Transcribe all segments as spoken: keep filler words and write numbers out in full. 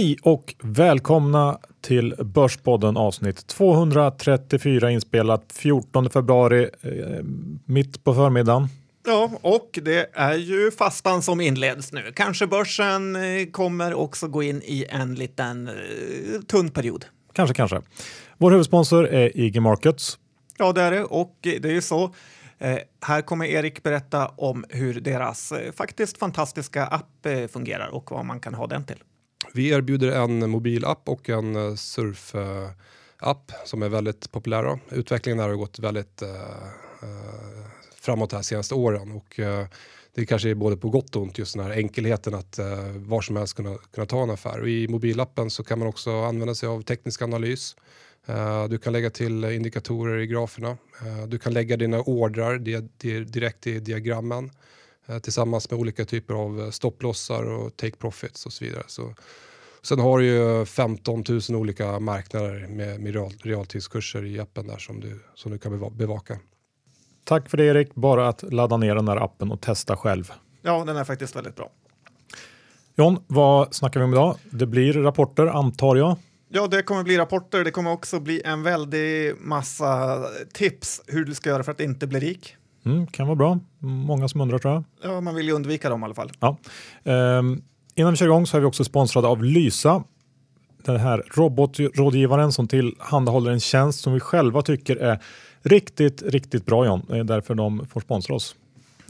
Hej och välkomna till Börspodden avsnitt tvåhundratrettiofyra, inspelat fjortonde februari, eh, mitt på förmiddagen. Ja, och det är ju fastan som inleds nu. Kanske börsen kommer också gå in i en liten eh, tunn period. Kanske, kanske. Vår huvudsponsor är I G Markets. Ja, det är det, och det är ju så. Eh, här kommer Erik berätta om hur deras eh, faktiskt fantastiska app eh, fungerar och vad man kan ha den till. Vi erbjuder en mobilapp och en surfapp som är väldigt populära. Utvecklingen där har gått väldigt eh, framåt de här senaste åren. Och, eh, det kanske är både på gott och ont just den här enkelheten att eh, var som helst kunna, kunna ta en affär. Och i mobilappen så kan man också använda sig av teknisk analys. Eh, du kan lägga till indikatorer i graferna. Eh, du kan lägga dina ordrar di- di- direkt i diagrammen. Tillsammans med olika typer av stopplossar och take profits och så vidare. Så, sen har du ju femton tusen olika marknader med, med real, realtidskurser i appen där som du, som du kan bevaka. Tack för det, Erik. Bara att ladda ner den här appen och testa själv. Ja, den är faktiskt väldigt bra. John, vad snackar vi om idag? Det blir rapporter, antar jag. Ja, det kommer bli rapporter. Det kommer också bli en väldig massa tips hur du ska göra för att inte bli rik. Mm, kan vara bra. Många som undrar, tror jag. Ja, man vill ju undvika dem i alla fall. Ja. Ehm, innan vi kör igång så är vi också sponsrade av Lysa. Den här robotrådgivaren som tillhandahåller en tjänst som vi själva tycker är riktigt, riktigt bra, John. Det är därför de får sponsra oss.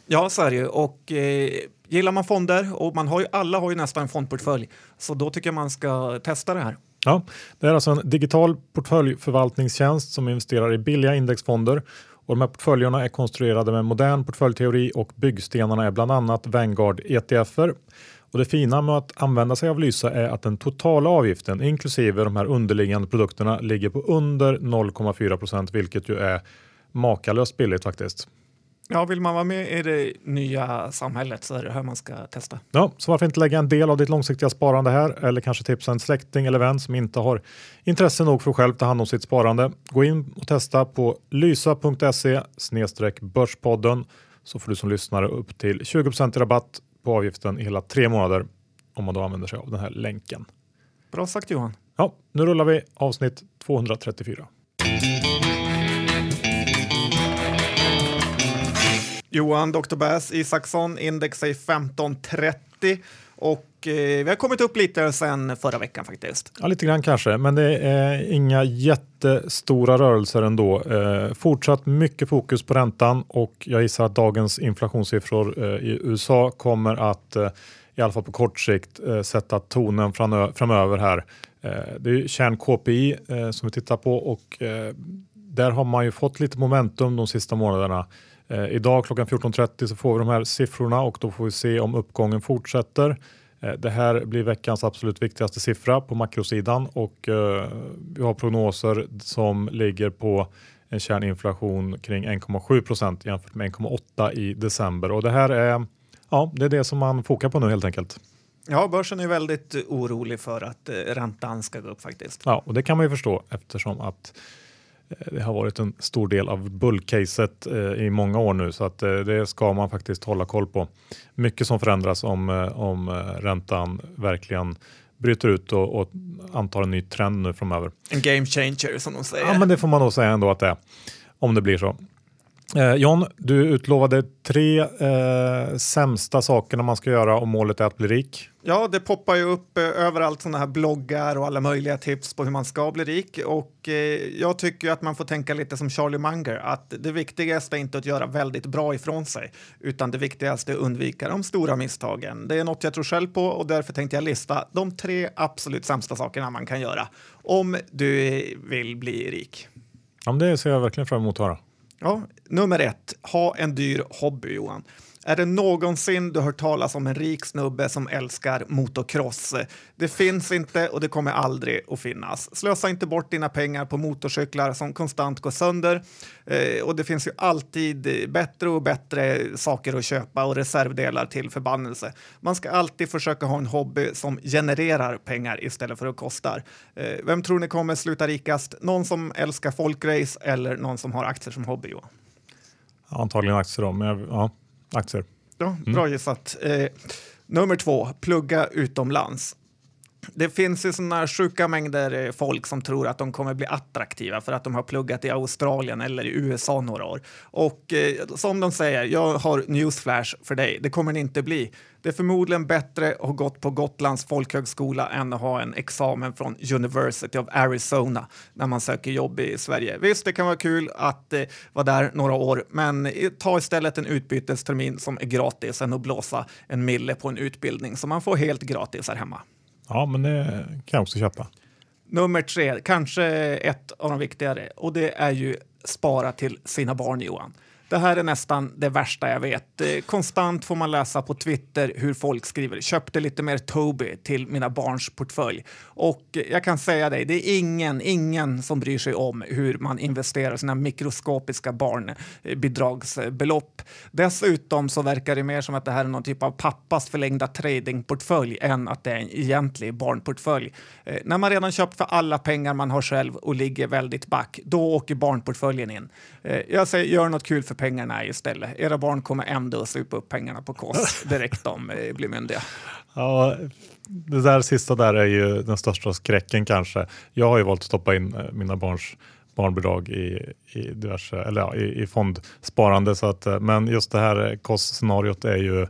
Ja, så är det ju. Och eh, gillar man fonder, och man har ju, alla har ju nästan en fondportfölj. Så då tycker jag man ska testa det här. Ja, det är alltså en digital portföljförvaltningstjänst som investerar i billiga indexfonder. Och de här portföljerna är konstruerade med modern portföljteori och byggstenarna är bland annat Vanguard E T F:er. Och det fina med att använda sig av Lysa är att den totala avgiften inklusive de här underliggande produkterna ligger på under noll komma fyra procent, vilket ju är makalöst billigt faktiskt. Ja, vill man vara med i det nya samhället så är det här man ska testa. Ja, så varför inte lägga en del av ditt långsiktiga sparande här, eller kanske tipsa en släkting eller vän som inte har intresse nog för att själv ta hand om sitt sparande. Gå in och testa på lysa punkt se snedstreck börspodden, så får du som lyssnare upp till tjugo procent i rabatt på avgiften i hela tre månader om man då använder sig av den här länken. Bra sagt, Johan. Ja, nu rullar vi avsnitt tvåhundratrettiofyra. Johan, doktor Bass Isaksson, index är femton trettio och eh, vi har kommit upp lite sen förra veckan faktiskt. Ja, lite grann kanske, men det är inga jättestora rörelser ändå. Eh, fortsatt mycket fokus på räntan, och jag gissar att dagens inflationssiffror eh, i U S A kommer att eh, i alla fall på kort sikt eh, sätta tonen framö- framöver här. Eh, det är kärn-K P I eh, som vi tittar på, och eh, där har man ju fått lite momentum de sista månaderna. Eh, idag klockan fjorton trettio så får vi de här siffrorna, och då får vi se om uppgången fortsätter. Eh, det här blir veckans absolut viktigaste siffra på makrosidan, och eh, vi har prognoser som ligger på en kärninflation kring en komma sju procent jämfört med en komma åtta i december. Och det här är, ja, det är det som man fokar på nu helt enkelt. Ja, börsen är väldigt orolig för att eh, räntan ska gå upp faktiskt. Ja, och det kan man ju förstå eftersom att det har varit en stor del av bullcaset i många år nu, så att det ska man faktiskt hålla koll på. Mycket som förändras om, om räntan verkligen bryter ut och, och antar en ny trend nu framöver. En game changer som de säger. Ja, men det får man nog säga ändå att det är, om det blir så. Eh, John, du utlovade tre eh, sämsta sakerna man ska göra om målet är att bli rik. Ja, det poppar ju upp eh, överallt sådana här bloggar och alla möjliga tips på hur man ska bli rik. Och eh, jag tycker ju att man får tänka lite som Charlie Munger, att det viktigaste är inte att göra väldigt bra ifrån sig, utan det viktigaste är att undvika de stora misstagen. Det är något jag tror själv på, och därför tänkte jag lista de tre absolut sämsta sakerna man kan göra om du vill bli rik. Ja, men det ser jag verkligen fram emot att höra. Ja, nummer ett. Ha en dyr hobby, Johan. Är det någonsin du hört talas om en rik snubbe som älskar motocross? Det finns inte, och det kommer aldrig att finnas. Slösa inte bort dina pengar på motorcyklar som konstant går sönder. Eh, och det finns ju alltid bättre och bättre saker att köpa och reservdelar till förbannelse. Man ska alltid försöka ha en hobby som genererar pengar istället för att kostar. Eh, vem tror ni kommer sluta rikast? Någon som älskar folkrace eller någon som har aktier som hobby, Johan? Antagligen aktier då, men jag, ja. Aktier. Ja, bra gissat. Eh, nummer två, plugga utomlands. Det finns ju sådana sjuka mängder folk som tror att de kommer bli attraktiva för att de har pluggat i Australien eller i U S A några år. Och eh, som de säger, jag har newsflash för dig. Det kommer det inte bli. Det är förmodligen bättre att ha gått på Gotlands folkhögskola än att ha en examen från University of Arizona när man söker jobb i Sverige. Visst, det kan vara kul att eh, vara där några år, men ta istället en utbytestermin som är gratis än att blåsa en mille på en utbildning som man får helt gratis här hemma. Ja, men det kan jag också köpa. Nummer tre, kanske ett av de viktigare. Och det är ju spara till sina barn, Johan. Det här är nästan det värsta jag vet. Konstant får man läsa på Twitter hur folk skriver. Köpte lite mer Tobii till mina barns portfölj. Och jag kan säga dig, det är ingen, ingen som bryr sig om hur man investerar sina mikroskopiska barnbidragsbelopp. Dessutom så verkar det mer som att det här är någon typ av pappas förlängda tradingportfölj än att det är en egentlig barnportfölj. När man redan köpt för alla pengar man har själv och ligger väldigt back, då åker barnportföljen in. Jag säger, gör något kul för pengarna istället. Era barn kommer ändå att supa upp pengarna på kost direkt om eh, blir myndiga. Ja, det där sista där är ju den största skräcken kanske. Jag har ju valt att stoppa in mina barns barnbidrag i, i diverse, eller ja, i, i fondsparande så att, men just det här kostscenariot är ju eh,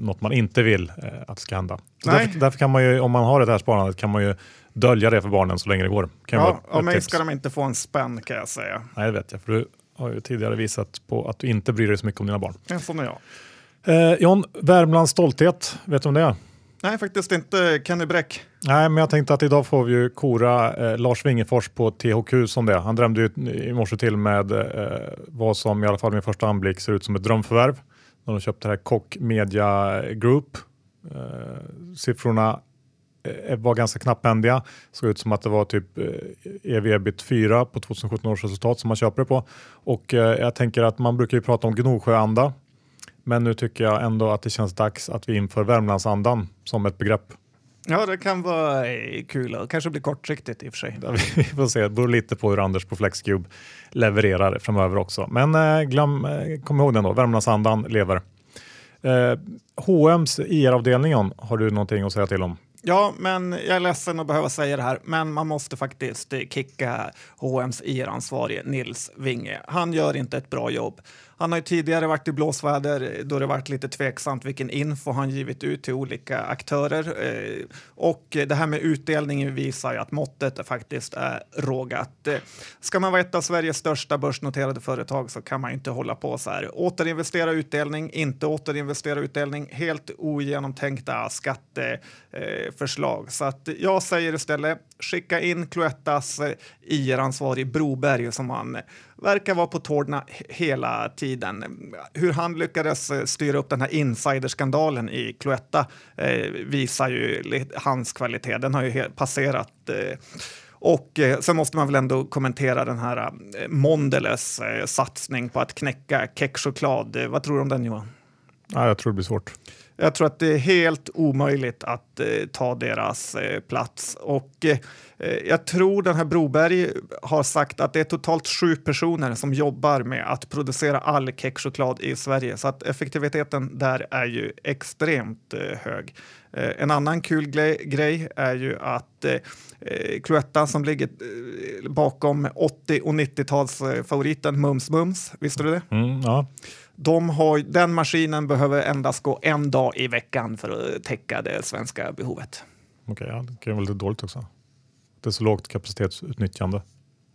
något man inte vill eh, att det ska hända. Så därför, därför kan man ju, om man har det här sparandet kan man ju dölja det för barnen så länge det går. Kan ja, och mig tips. Ska de inte få en spänn kan jag säga. Nej, det vet jag, för du har ju tidigare visat på att du inte bryr dig så mycket om dina barn. Ja, som jag. Eh, John, Värmlands stolthet. Vet du om det är? Nej, faktiskt inte. Kan du bräck? Nej, men jag tänkte att idag får vi ju kora eh, Lars Wingefors på T H Q som det. Han drömde ju i morse till med eh, vad som i alla fall min första anblick ser ut som ett drömförvärv. När de köpte det här Koch Media Group. Eh, siffrorna eh, var ganska knapphändiga. Såg ut som att det var typ eh, E V E B I T fyra på tjugosjutton års resultat som man köper det på. Och eh, jag tänker att man brukar ju prata om Gnosjöanda. Men nu tycker jag ändå att det känns dags att vi inför Värmlandsandan som ett begrepp. Ja, det kan vara kul och kanske bli kortsiktigt i och för sig. Ja, vi får se, det beror lite på hur Anders på Flexcube levererar framöver också. Men eh, glöm, eh, kom ihåg den då, Värmlandsandan lever. Eh, H och M's I R-avdelningen, har du någonting att säga till om? Ja, men jag är ledsen att behöva säga det här. Men man måste faktiskt kicka H och M's I R-ansvarige Nils Winge. Han gör inte ett bra jobb. Han har ju tidigare varit i blåsväder då det varit lite tveksamt vilken info han givit ut till olika aktörer. Och det här med utdelningen visar ju att måttet faktiskt är rågat. Ska man vara ett av Sveriges största börsnoterade företag så kan man inte hålla på så här. Återinvestera utdelning, inte återinvestera utdelning. Helt ogenomtänkta skatteförslag. Så att jag säger istället, skicka in Cloettas I R-ansvarig Broberg som han verkar vara på tårna hela tiden. Hur han lyckades styra upp den här insiderskandalen i Cloetta eh, visar ju hans kvalitet. Den har ju he- passerat. Eh, och eh, sen måste man väl ändå kommentera den här eh, Mondeles eh, satsning på att knäcka kexchoklad. Eh, vad tror du om den, Johan? Ja, jag tror det blir svårt. Jag tror att det är helt omöjligt att eh, ta deras eh, plats. Och eh, jag tror den här Broberg har sagt att det är totalt sju personer som jobbar med att producera all kexchoklad i Sverige. Så att effektiviteten där är ju extremt eh, hög. Eh, en annan kul grej, grej är ju att eh, Cloetta som ligger eh, bakom åttio- och nittio-talsfavoriten eh, Mums Mums, visste du det? Mm, ja. De har, den maskinen behöver endast gå en dag i veckan för att täcka det svenska behovet. Okej, okay, ja, det kan vara lite dåligt också. Det är så lågt kapacitetsutnyttjande.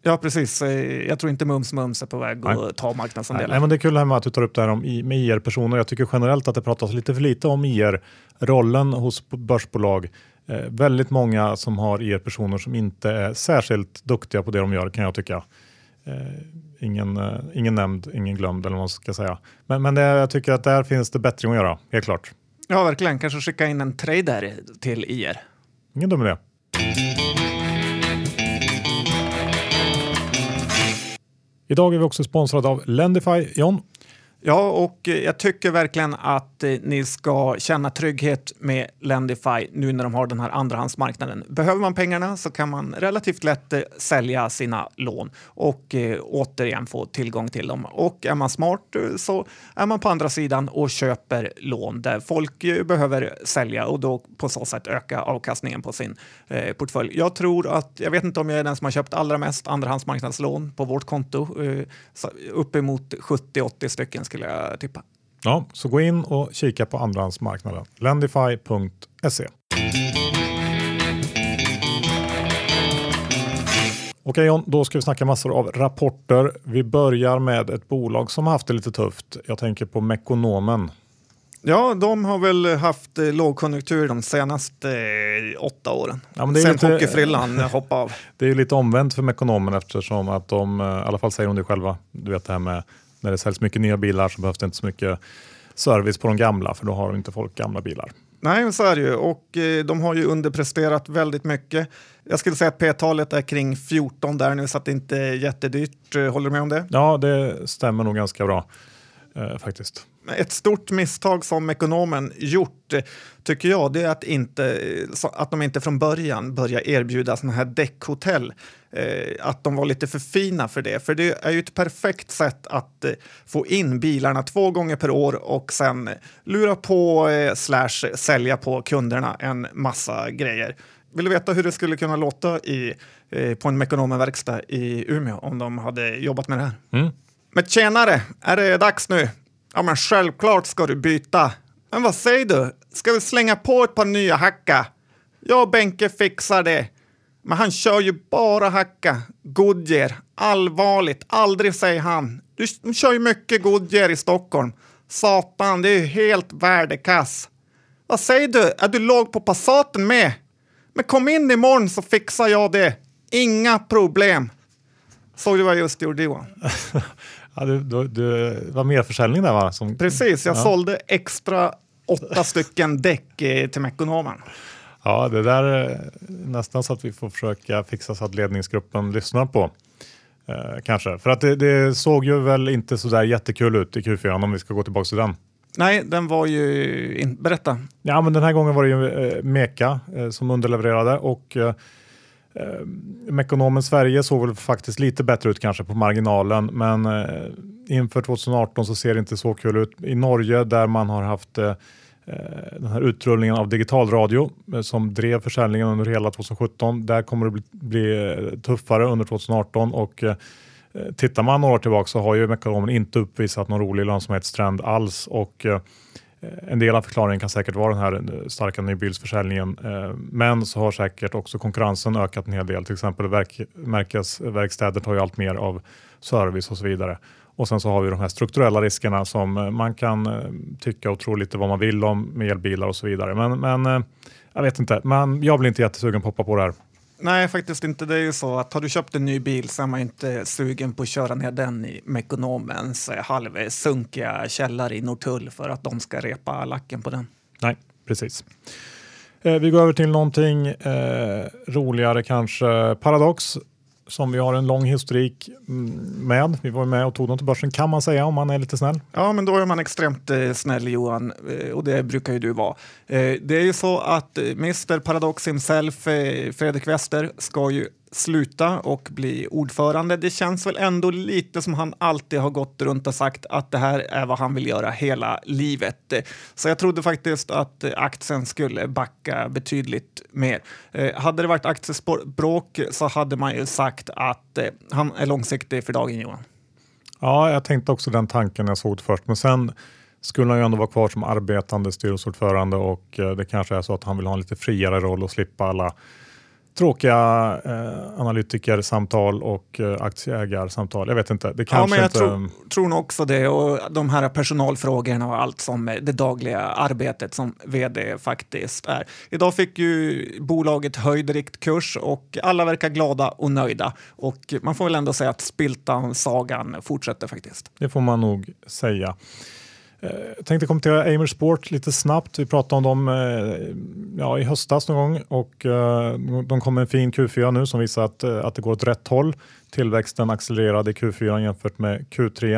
Ja, precis. Jag tror inte Mums Mums är på väg att nej. Ta marknadsandelar. Nej, men det är kul här att du tar upp det här om, med I R-personer. Jag tycker generellt att det pratas lite för lite om I R-rollen hos börsbolag. Eh, väldigt många som har I R-personer som inte är särskilt duktiga på det de gör, kan jag tycka. Eh, Ingen, ingen nämnd, ingen glömd eller vad man ska säga. Men, men det, jag tycker att där finns det bättre att göra, helt klart. Ja, verkligen. Kanske skicka in en trader till I R. Ingen dum idé. Idag är vi också sponsrade av Lendify, John. Ja, och jag tycker verkligen att ni ska känna trygghet med Lendify nu när de har den här andrahandsmarknaden. Behöver man pengarna så kan man relativt lätt sälja sina lån och återigen få tillgång till dem. Och är man smart så är man på andra sidan och köper lån där folk behöver sälja och då på så sätt öka avkastningen på sin portfölj. Jag tror att, jag vet inte om jag är den som har köpt allra mest andrahandsmarknadslån på vårt konto, uppemot sjuttio åttio stycken skulle jag tippa. Ja, så gå in och kika på andrahandsmarknaden. Lendify punkt se. Okej John, då ska vi snacka massor av rapporter. Vi börjar med ett bolag som har haft det lite tufft. Jag tänker på Mekonomen. Ja, de har väl haft eh, lågkonjunktur de senaste eh, åtta åren. Ja, men det är sen hockeyfrillan hoppade av. Det är ju lite omvänt för Mekonomen eftersom att de, i alla fall säger de det själva, du vet det här med när det säljs mycket nya bilar så behövs det inte så mycket service på de gamla för då har de inte folk gamla bilar. Nej, så är det ju. Och eh, de har ju underpresterat väldigt mycket. Jag skulle säga att P-talet är kring fjorton där nu så att det inte är jättedyrt. Håller du med om det? Ja, det stämmer nog ganska bra eh, faktiskt. Ett stort misstag som Mekonomen gjort tycker jag det är att, inte, att de inte från början börjar erbjuda såna här däckhotell. Att de var lite för fina för det. För det är ju ett perfekt sätt att få in bilarna två gånger per år och sen lura på slash sälja på kunderna en massa grejer. Vill du veta hur det skulle kunna låta i, på en Mekonomen-verkstad i Umeå om de hade jobbat med det här? Mm. Men tjänare, är det dags nu? Ja men självklart ska du byta. Men vad säger du? Ska vi slänga på ett par nya hacka? Jag och Benke fixar det. Men han kör ju bara hacka. Goodyear. Allvarligt. Aldrig säger han. Du kör ju mycket Goodyear i Stockholm. Satan, det är ju helt värdekass. Vad säger du? Är du låg på Passaten med? Men kom in imorgon så fixar jag det. Inga problem. Såg du vad jag just gjorde Johan? Ja, du, du, du var mer försäljning där va? Som, Precis, jag ja. sålde extra åtta stycken däck till Mekonomen. Ja, det där är nästan så att vi får försöka fixa så att ledningsgruppen lyssnar på. Eh, kanske, för att det, det såg ju väl inte så där jättekul ut i Q fyra om vi ska gå tillbaka till den. Nej, den var ju... In... Berätta. Ja, men den här gången var det ju eh, Meka eh, som underlevererade och... Eh, Eh, Mekonomen Sverige såg väl faktiskt lite bättre ut kanske på marginalen men eh, inför tjugo arton så ser det inte så kul ut. I Norge där man har haft eh, den här utrullningen av digital radio eh, som drev försäljningen under hela tjugo sjutton. Där kommer det bli, bli tuffare under tjugo arton och eh, tittar man några år tillbaka så har ju Mekonomen inte uppvisat någon rolig lönsamhetstrend alls och eh, en del av förklaringen kan säkert vara den här starka nybilsförsäljningen. Men så har säkert också konkurrensen ökat en hel del. Till exempel verk, märkesverkstäder tar ju allt mer av service och så vidare. Och sen så har vi de här strukturella riskerna som man kan tycka och tro lite vad man vill om med elbilar och så vidare. Men, men jag vet inte, men jag blir inte jättesugen på att hoppa på det här. Nej, faktiskt inte. Det är ju så att har du köpt en ny bil så är man inte sugen på att köra ner den i Mekonomens halvsunkiga källare i Norrtull för att de ska repa lacken på den. Nej, precis. Eh, vi går över till någonting eh, roligare kanske. Paradox, som vi har en lång historik med. Vi var med och tog dem till börsen kan man säga om man är lite snäll. Ja, men då är man extremt eh, snäll Johan eh, och det brukar ju du vara. Eh, det är ju så att eh, mister Paradox himself, eh, Fredrik Wester, ska ju sluta och bli ordförande. Det känns väl ändå lite som han alltid har gått runt och sagt att det här är vad han vill göra hela livet. Så jag trodde faktiskt att aktien skulle backa betydligt mer. Eh, hade det varit aktiebråk så hade man ju sagt att eh, han är långsiktig för dagen Johan. Ja, jag tänkte också den tanken jag såg först. Men sen skulle han ju ändå vara kvar som arbetande styrelseordförande och eh, det kanske är så att han vill ha en lite friare roll och slippa alla tråkiga eh, analytikersamtal och eh, aktieägarsamtal. Jag vet inte. Det kanske ja, men jag inte... tror, tror nog också det. Och de här personalfrågorna och allt som det dagliga arbetet som vd faktiskt är. Idag fick ju bolaget höjd riktkurs och alla verkar glada och nöjda. Och man får väl ändå säga att Spiltan-sagan fortsätter faktiskt. Det får man nog säga. Jag tänkte kommentera Amer Sport lite snabbt. Vi pratade om dem ja, i höstas någon gång och de kom med en fin Q fyra nu som visar att, att det går åt rätt håll. Tillväxten accelererade i Q fyra jämfört med Q tre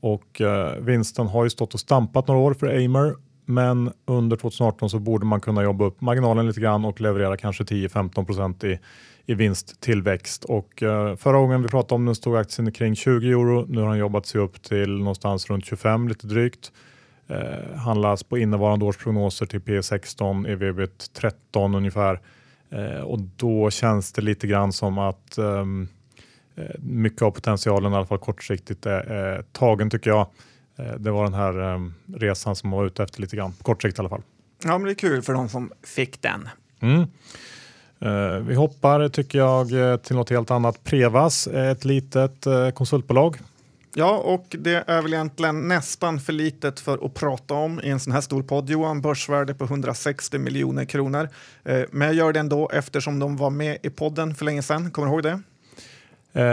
Och eh, vinsten har ju stått och stampat några år för Amer. Men under tjugo arton så borde man kunna jobba upp marginalen lite grann och leverera kanske tio till femton procent i, i vinsttillväxt. Och eh, förra gången vi pratade om den stod aktien kring tjugo euro. Nu har den jobbat sig upp till någonstans runt tjugofem lite drygt. Eh, handlas på innevarande års prognoser till P sexton, E V B tretton ungefär. Eh, och då känns det lite grann som att eh, mycket av potentialen i alla fall kortsiktigt är eh, tagen tycker jag. Eh, det var den här eh, resan som var ute efter lite grann, på kort sikt i alla fall. Ja, men det är kul för de som fick den. Mm. Eh, vi hoppar tycker jag till något helt annat. Prevas, ett litet eh, konsultbolag. Ja, och det är väl egentligen nästan för litet för att prata om i en sån här stor podd, Johan. Börsvärde på hundrasextio miljoner kronor. Eh, men jag gör det ändå eftersom de var med i podden för länge sedan. Kommer du ihåg det? Eh,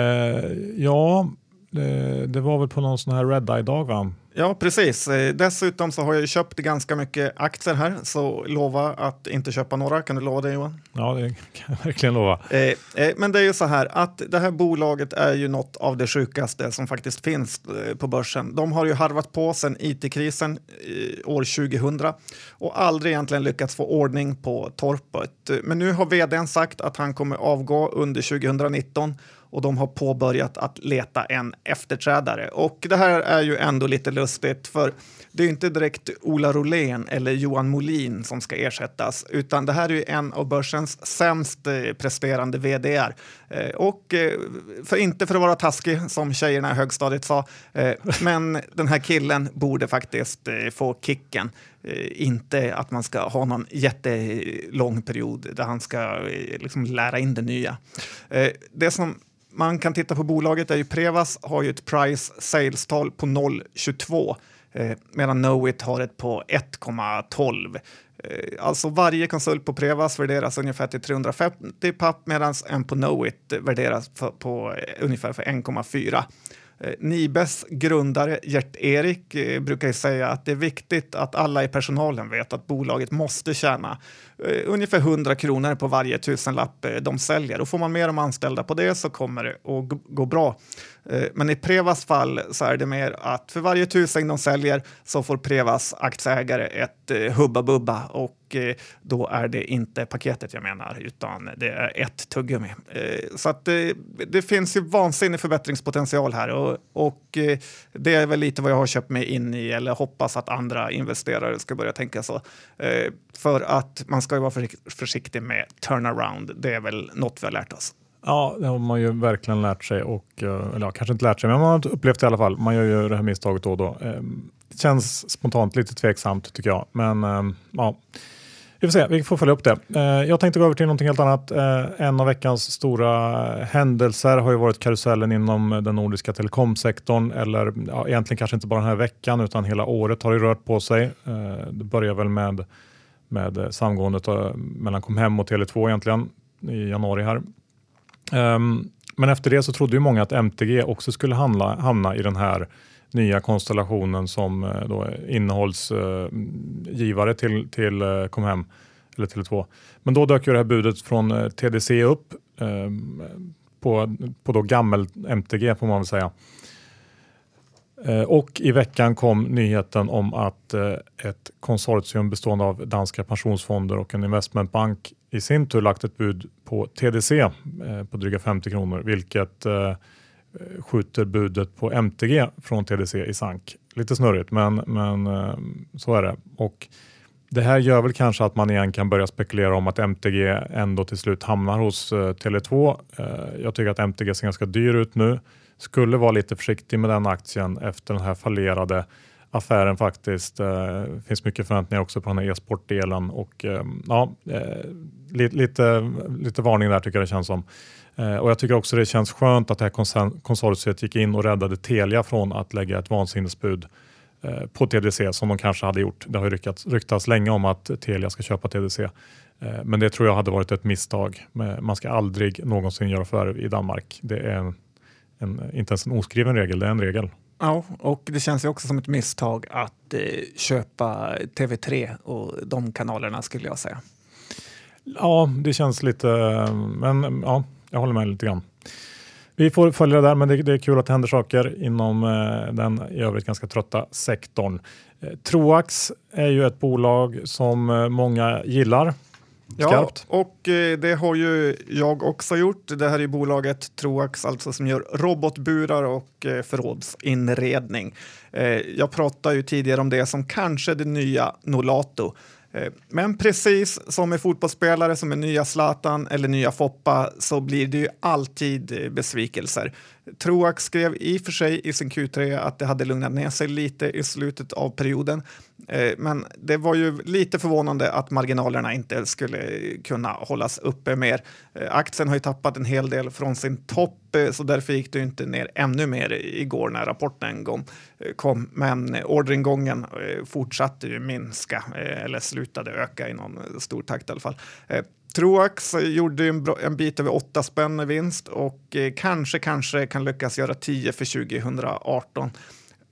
ja, det, det var väl på någon sån här Red Eye-dag, va? Ja, precis. Eh, dessutom så har jag ju köpt ganska mycket aktier här. Så lova att inte köpa några. Kan du lova det, Johan? Ja, det kan jag verkligen lova. Eh, eh, men det är ju så här att det här bolaget är ju något av det sjukaste som faktiskt finns eh, på börsen. De har ju harvat på sedan I T-krisen eh, år tjugohundra. Och aldrig egentligen lyckats få ordning på torpet. Men nu har vdn sagt att han kommer avgå under tjugonitton. Och de har påbörjat att leta en efterträdare. Och det här är ju ändå lite lustigt. För det är ju inte direkt Ola Rolén eller Johan Molin som ska ersättas. Utan det här är ju en av börsens sämst presterande vdar. Och för inte för att vara taskig som tjejerna i högstadiet sa. Men den här killen borde faktiskt få kicken. Inte att man ska ha någon jättelång period där han ska liksom lära in det nya. Det som man kan titta på bolaget är ju Prevas har ju ett price sales-tal på noll komma tjugotvå eh, medan Knowit har ett på ett komma tolv. Eh, alltså varje konsult på Prevas värderas ungefär till trehundrafemtio papp medan en på Knowit värderas för, på eh, ungefär för ett komma fyra. Eh, Nibes grundare Gert-Erik eh, brukar ju säga att det är viktigt att alla i personalen vet att bolaget måste tjäna eh, ungefär hundra kronor på varje tusenlapp eh, de säljer. Och får man med de anställda på det så kommer det att g- gå bra. Eh, men i Prevas fall så är det mer att för varje tusen de säljer så får Prevas aktieägare ett eh, hubba-bubba. Och eh, då är det inte paketet jag menar utan det är ett tuggummi. Eh, så att eh, det finns ju vansinnig förbättringspotential här. Och Och det är väl lite vad jag har köpt mig in i eller hoppas att andra investerare ska börja tänka så. För att man ska ju vara försiktig med turnaround. Det är väl något vi har lärt oss. Ja, det har man ju verkligen lärt sig. Och, eller ja, kanske inte lärt sig men man har upplevt det i alla fall. Man gör ju det här misstaget då och då. Det känns spontant lite tveksamt tycker jag. Men ja, vi får se. Vi får följa upp det. Jag tänkte gå över till något helt annat. En av veckans stora händelser har ju varit karusellen inom den nordiska telekomsektorn. Eller ja, egentligen kanske inte bara den här veckan utan hela året har det rört på sig. Det börjar väl med, med samgåendet mellan Comhem och Tele två egentligen i januari här. Men efter det så trodde ju många att M T G också skulle hamna, hamna i den här nya konstellationen som då innehållsgivare till, till Comhem eller Tele två. Men då dök ju det här budet från T D C upp eh, på, på då gammel M T G får man väl säga. Eh, och i veckan kom nyheten om att eh, ett konsortium bestående av danska pensionsfonder och en investmentbank i sin tur lagt ett bud på T D C eh, på dryga femtio kronor vilket eh, skjuter budet på M T G från T D C i sank. Lite snurrigt, men, men så är det. Och det här gör väl kanske att man igen kan börja spekulera om att M T G ändå till slut hamnar hos Tele två. Jag tycker att M T G ser ganska dyr ut nu. Skulle vara lite försiktig med den aktien efter den här fallerade affären faktiskt. Det finns mycket förväntningar också på den här e-sportdelen. Och ja, lite, lite, lite varning där tycker jag det känns som. Och jag tycker också det känns skönt att det här konsortiet gick in och räddade Telia från att lägga ett vansinnesbud på T D C som de kanske hade gjort. Det har ju ryktats, ryktats länge om att Telia ska köpa T D C. Men det tror jag hade varit ett misstag. Man ska aldrig någonsin göra förvärv i Danmark. Det är en, en, inte ens en oskriven regel, det är en regel. Ja, och det känns ju också som ett misstag att eh, köpa T V tre och de kanalerna skulle jag säga. Ja, det känns lite... Men ja... Jag håller med lite grann. Vi får följa det där, men det, det är kul att det händer saker inom eh, den i övrigt ganska trötta sektorn. Eh, Troax är ju ett bolag som eh, många gillar. Skarpt. Ja, och eh, det har ju jag också gjort. Det här är bolaget Troax, alltså som gör robotburar och eh, förrådsinredning. Eh, jag pratade ju tidigare om det som kanske det nya Nolato. Men precis som med fotbollsspelare som är nya Zlatan eller nya Foppa så blir det ju alltid besvikelser. Troax skrev i för sig i sin Q tre att det hade lugnat ner sig lite i slutet av perioden. Men det var ju lite förvånande att marginalerna inte skulle kunna hållas uppe mer. Aktien har ju tappat en hel del från sin topp, så därför gick det inte ner ännu mer igår när rapporten kom. Men orderingången fortsatte ju minska eller slutade öka i någon stor takt i alla fall. Troax gjorde en, bra, en bit över åtta spänn i vinst och eh, kanske, kanske kan lyckas göra tio för tjugohundraarton.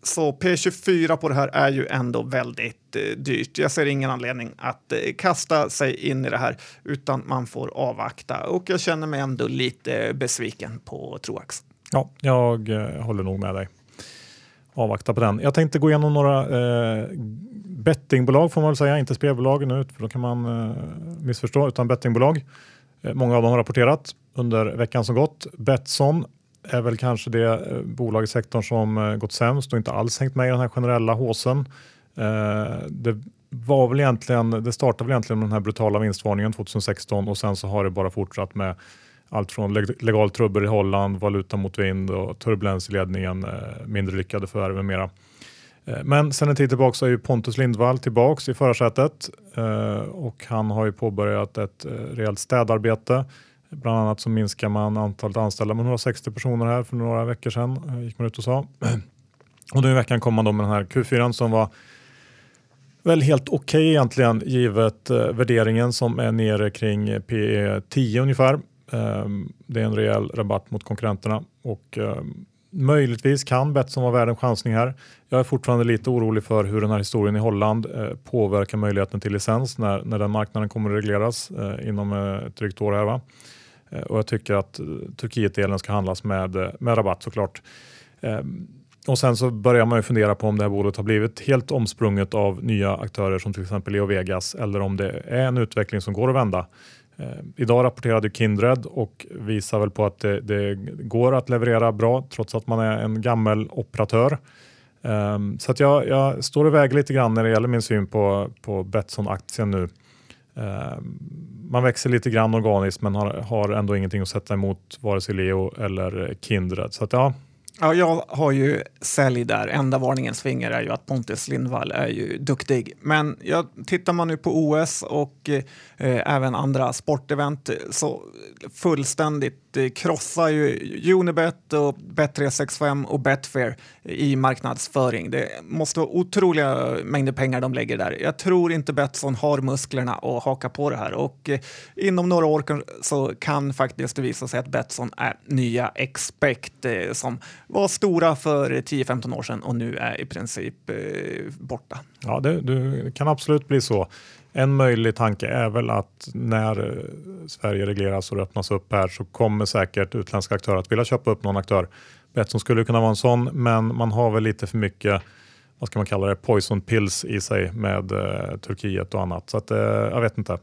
Så P tjugofyra på det här är ju ändå väldigt eh, dyrt. Jag ser ingen anledning att eh, kasta sig in i det här utan man får avvakta. Och jag känner mig ändå lite besviken på Troax. Ja, jag eh, håller nog med dig. Avvakta på den. Jag tänkte gå igenom några eh, bettingbolag får man väl säga, inte spelbolag nu för då kan man eh, missförstå, utan bettingbolag. Eh, många av dem har rapporterat under veckan som gått. Betsson är väl kanske det eh, bolag i sektorn som eh, gått sämst och inte alls hängt med i den här generella håsen. Eh, det var väl egentligen, det startade väl egentligen med den här brutala vinstvarningen tjugohundrasexton och sen så har det bara fortsatt med allt från legal trubbel i Holland, valuta mot vind och turbulens i ledningen, mindre lyckade förvärv med mera. Men sen en tid tillbaka så är ju Pontus Lindvall tillbaka i förarsätet och han har ju påbörjat ett rejält städarbete. Bland annat så minskar man antalet anställda med hundrasextio personer här för några veckor sedan, gick man ut och sa. Och den veckan kom man då med den här Q fyra som var väl helt okej okay egentligen givet värderingen som är nere kring P E tio ungefär. Det är en rejäl rabatt mot konkurrenterna och möjligtvis kan Betsson vara värd en chansning här. Jag är fortfarande lite orolig för hur den här historien i Holland påverkar möjligheten till licens när, när den marknaden kommer att regleras inom ett drygt år här va. Och jag tycker att Turkiet-delen ska handlas med, med rabatt såklart. Och sen så börjar man ju fundera på om det här bolaget har blivit helt omsprunget av nya aktörer som till exempel Leo Vegas eller om det är en utveckling som går att vända. Idag rapporterade Kindred och visar väl på att det, det går att leverera bra trots att man är en gammal operatör. Um, så att jag, jag står iväg lite grann när det gäller min syn på, på Betsson-aktien nu. Um, man växer lite grann organiskt men har, har ändå ingenting att sätta emot vare sig Leo eller Kindred. Så att ja... Ja, jag har ju sälj där. Enda varningens finger är ju att Pontus Lindvall är ju duktig. Men jag, tittar man nu på O S och eh, även andra sportevent så fullständigt eh, krossar ju Unibet och Bet tre sextiofem och Betfair i marknadsföring. Det måste vara otroliga mängder pengar de lägger där. Jag tror inte Betsson har musklerna att haka på det här. Och eh, inom några år kan, så kan faktiskt det visa sig att Betsson är nya expect eh, som var stora för tio femton år sedan och nu är i princip eh, borta. Ja, det, det kan absolut bli så. En möjlig tanke är väl att när Sverige regleras och öppnas upp här så kommer säkert utländska aktörer att vilja köpa upp någon aktör. Betsson skulle kunna vara en sån, men man har väl lite för mycket, vad ska man kalla det, poison pills i sig med eh, Turkiet och annat. Så att, eh, jag vet inte.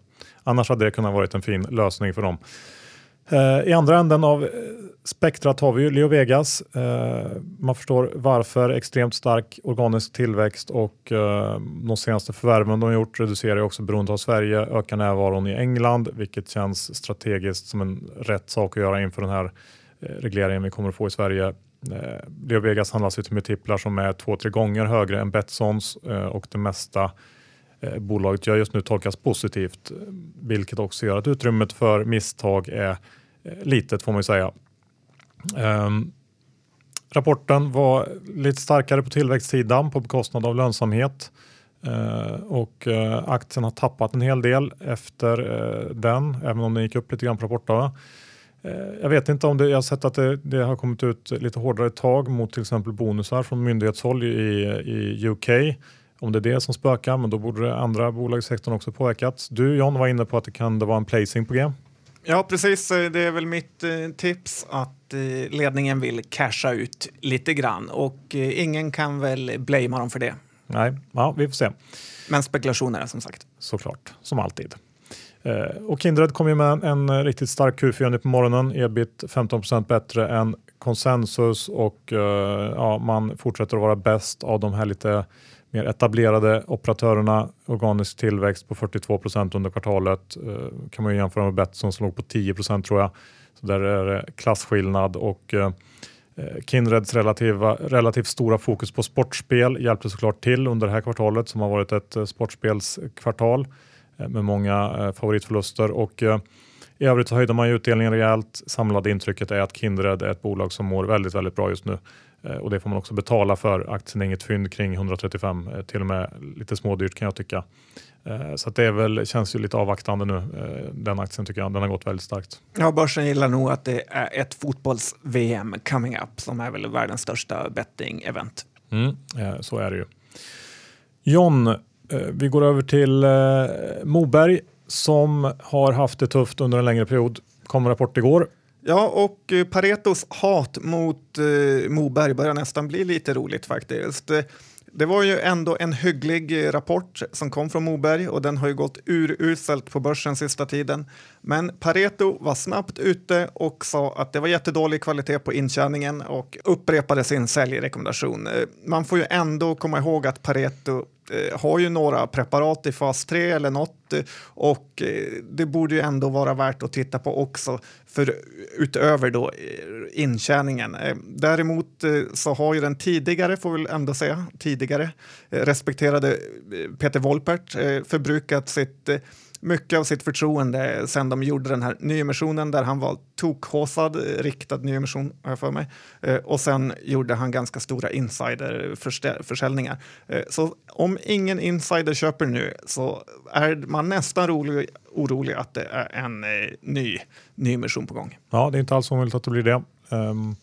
Annars hade det kunnat varit en fin lösning för dem. I andra änden av spektrat har vi ju Leo Vegas. Man förstår varför extremt stark organisk tillväxt och de senaste förvärven de gjort reducerar också beroende av Sverige, ökar närvaron i England vilket känns strategiskt som en rätt sak att göra inför den här regleringen vi kommer att få i Sverige. Leo Vegas handlas ju till multiplar som är två, tre gånger högre än Betssons och det mesta bolaget gör just nu tolkas positivt vilket också gör att utrymmet för misstag är litet får man ju säga. Um, rapporten var lite starkare på tillväxtsidan på bekostnad av lönsamhet uh, och uh, aktien har tappat en hel del efter uh, den även om den gick upp lite grann på rapporterna. Uh, jag vet inte om det, jag har sett att det, det har kommit ut lite hårdare tag mot till exempel bonusar från myndighetshåll i, i U K. Om det är det som spökar, men då borde andra bolagssektorn också påverkats. Du, John, var inne på att det kan det vara en placing på G. Ja, precis. Det är väl mitt tips att ledningen vill casha ut lite grann. Och ingen kan väl blamea dem för det. Nej, ja, vi får se. Men spekulationer är som sagt. Såklart, som alltid. Och Kindred kom ju med en, en riktigt stark Q fyra nu på morgonen. E B I T femton procent bättre än konsensus. Och ja, man fortsätter att vara bäst av de här lite mer etablerade operatörerna. Organisk tillväxt på fyrtiotvå procent under kvartalet. Kan man ju jämföra med Betsson som låg på tio procent tror jag. Så där är det klassskillnad. Och Kindreds relativa, relativt stora fokus på sportspel hjälpte såklart till under det här kvartalet som har varit ett sportspelskvartal med många favoritförluster. Och i övrigt så höjde man ju utdelningen rejält. Samlade intrycket är att Kindred är ett bolag som mår väldigt, väldigt bra just nu. Och det får man också betala för. Aktien är inget fynd kring etthundratrettiofem, till och med lite smådyrt kan jag tycka. Så att det är väl, känns ju lite avvaktande nu, den aktien tycker jag. Den har gått väldigt starkt. Ja, börsen gillar nog att det är ett fotbolls-V M coming up som är väl världens största betting-event. Mm, så är det ju. John, vi går över till Moberg som har haft det tufft under en längre period. Kom en rapport igår. Ja, och Paretos hat mot eh, Moberg börjar nästan bli lite roligt faktiskt. Det, det var ju ändå en hygglig rapport som kom från Moberg och den har ju gått uruselt på börsen sista tiden. Men Pareto var snabbt ute och sa att det var jättedålig kvalitet på intjäningen och upprepade sin säljrekommendation. Man får ju ändå komma ihåg att Pareto har ju några preparat i fas tre eller något och det borde ju ändå vara värt att titta på också för utöver då intjäningen. Däremot så har ju den tidigare, får vi ändå säga, tidigare respekterade Peter Wolpert förbrukat sitt mycket av sitt förtroende sen de gjorde den här nyemissionen där han var tokhåsad, riktad nyemission har jag för mig. Och sen gjorde han ganska stora insiderförsäljningar. Så om ingen insider köper nu så är man nästan orolig, orolig att det är en ny nyemission på gång. Ja, det är inte alls omöjligt att det blir det. Um...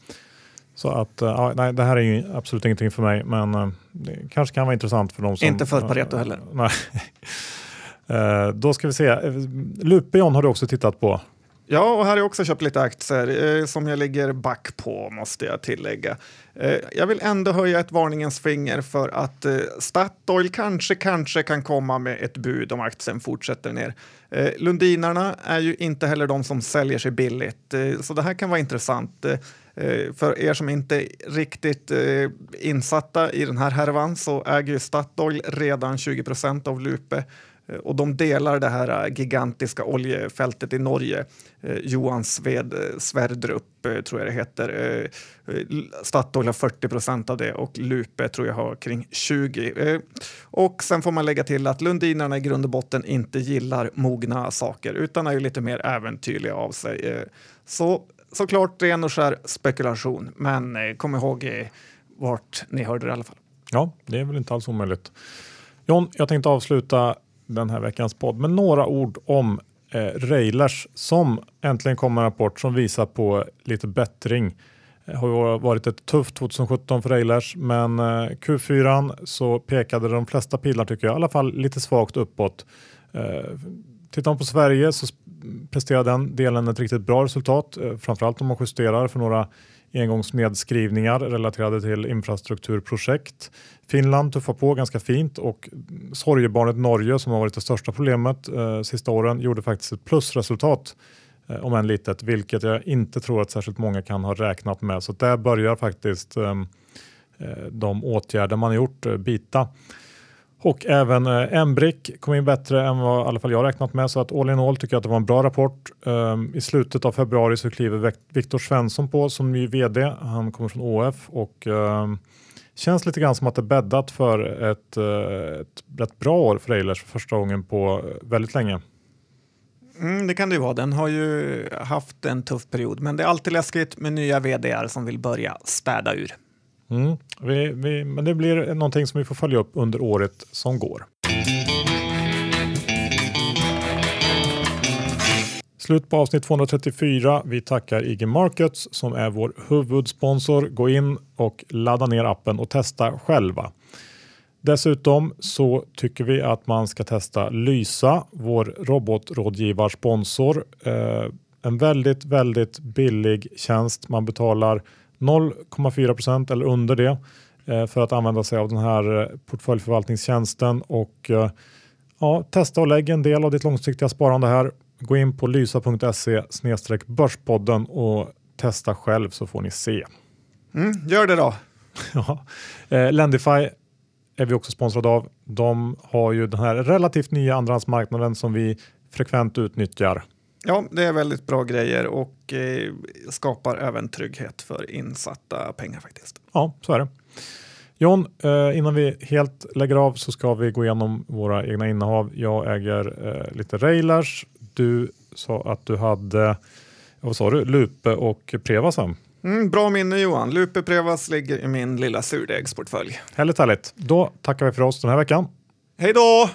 Så att, ja, nej, det här är ju absolut ingenting för mig, men det kanske kan vara intressant för de som... Inte för Pareto heller. Nej. Uh, då ska vi se. Luppe, John, har du också tittat på? Ja, och här har jag också köpt lite aktier eh, som jag ligger back på, måste jag tillägga. Eh, jag vill ändå höja ett varningens finger för att eh, Statoil kanske, kanske kan komma med ett bud om aktien fortsätter ner. Eh, Lundinarna är ju inte heller de som säljer sig billigt, eh, så det här kan vara intressant. Eh, För er som inte är riktigt eh, insatta i den här härvan så äger Statoil redan tjugo procent av Luppe. Eh, och de delar det här gigantiska oljefältet i Norge. Eh, Johan Sved, eh, Sverdrup eh, tror jag det heter. Eh, Statoil har fyrtio procent av det och Luppe tror jag har kring tjugo. Eh, och sen får man lägga till att Lundinarna i grund och botten inte gillar mogna saker utan är ju lite mer äventyrliga av sig. Eh, så... Såklart ren och skär spekulation, men eh, kom ihåg eh, vart ni hörde det i alla fall. Ja, det är väl inte alls omöjligt. John, jag tänkte avsluta den här veckans podd med några ord om eh, Rejlers som äntligen kommer en rapport som visar på lite bättring. Det eh, har varit ett tufft tjugosjutton för Rejlers, men eh, Q fyra så pekade de flesta pilar tycker jag, i alla fall lite svagt uppåt. Eh, Tittar man på Sverige så presterar den delen ett riktigt bra resultat. Framförallt om man justerar för några engångsnedskrivningar relaterade till infrastrukturprojekt. Finland tuffar på ganska fint och sorgebarnet Norge som har varit det största problemet eh, sista åren gjorde faktiskt ett plusresultat eh, om en litet. Vilket jag inte tror att särskilt många kan ha räknat med. Så där börjar faktiskt eh, de åtgärder man har gjort eh, bita. Och även Embrick kom in bättre än vad i alla fall jag räknat med. Så att all in all tycker jag att det var en bra rapport. Um, I slutet av februari så kliver Viktor Svensson på som ny vd. Han kommer från O F och um, känns lite grann som att det bäddat för ett, uh, ett rätt bra år för Rejlers för första gången på väldigt länge. Mm, det kan det ju vara. Den har ju haft en tuff period. Men det är alltid läskigt med nya vdar som vill börja städa ur. Mm, vi, vi, men det blir någonting som vi får följa upp under året som går. Slut på avsnitt tvåhundratrettiofyra. Vi tackar I G Markets som är vår huvudsponsor. Gå in och ladda ner appen och testa själva. Dessutom så tycker vi att man ska testa Lysa, vår robotrådgivarsponsor. Eh, En väldigt, väldigt billig tjänst. Man betalar noll komma fyra procent eller under det för att använda sig av den här portföljförvaltningstjänsten. Och ja, testa och lägg en del av ditt långsiktiga sparande här. Gå in på lysa punkt se snedstreck börspodden och testa själv så får ni se. Mm, gör det då! Ja. Lendify är vi också sponsrade av. De har ju den här relativt nya andrahandsmarknaden som vi frekvent utnyttjar. Ja, det är väldigt bra grejer och eh, skapar även trygghet för insatta pengar faktiskt. Ja, så är det. John, eh, innan vi helt lägger av så ska vi gå igenom våra egna innehav. Jag äger eh, lite Rejlers. Du sa att du hade, vad sa du, Luppe och Prevas. Mm, bra minne Johan. Luppe Prevas ligger i min lilla surdegsportfölj. Härligt, härligt. Då tackar vi för oss den här veckan. Hej då!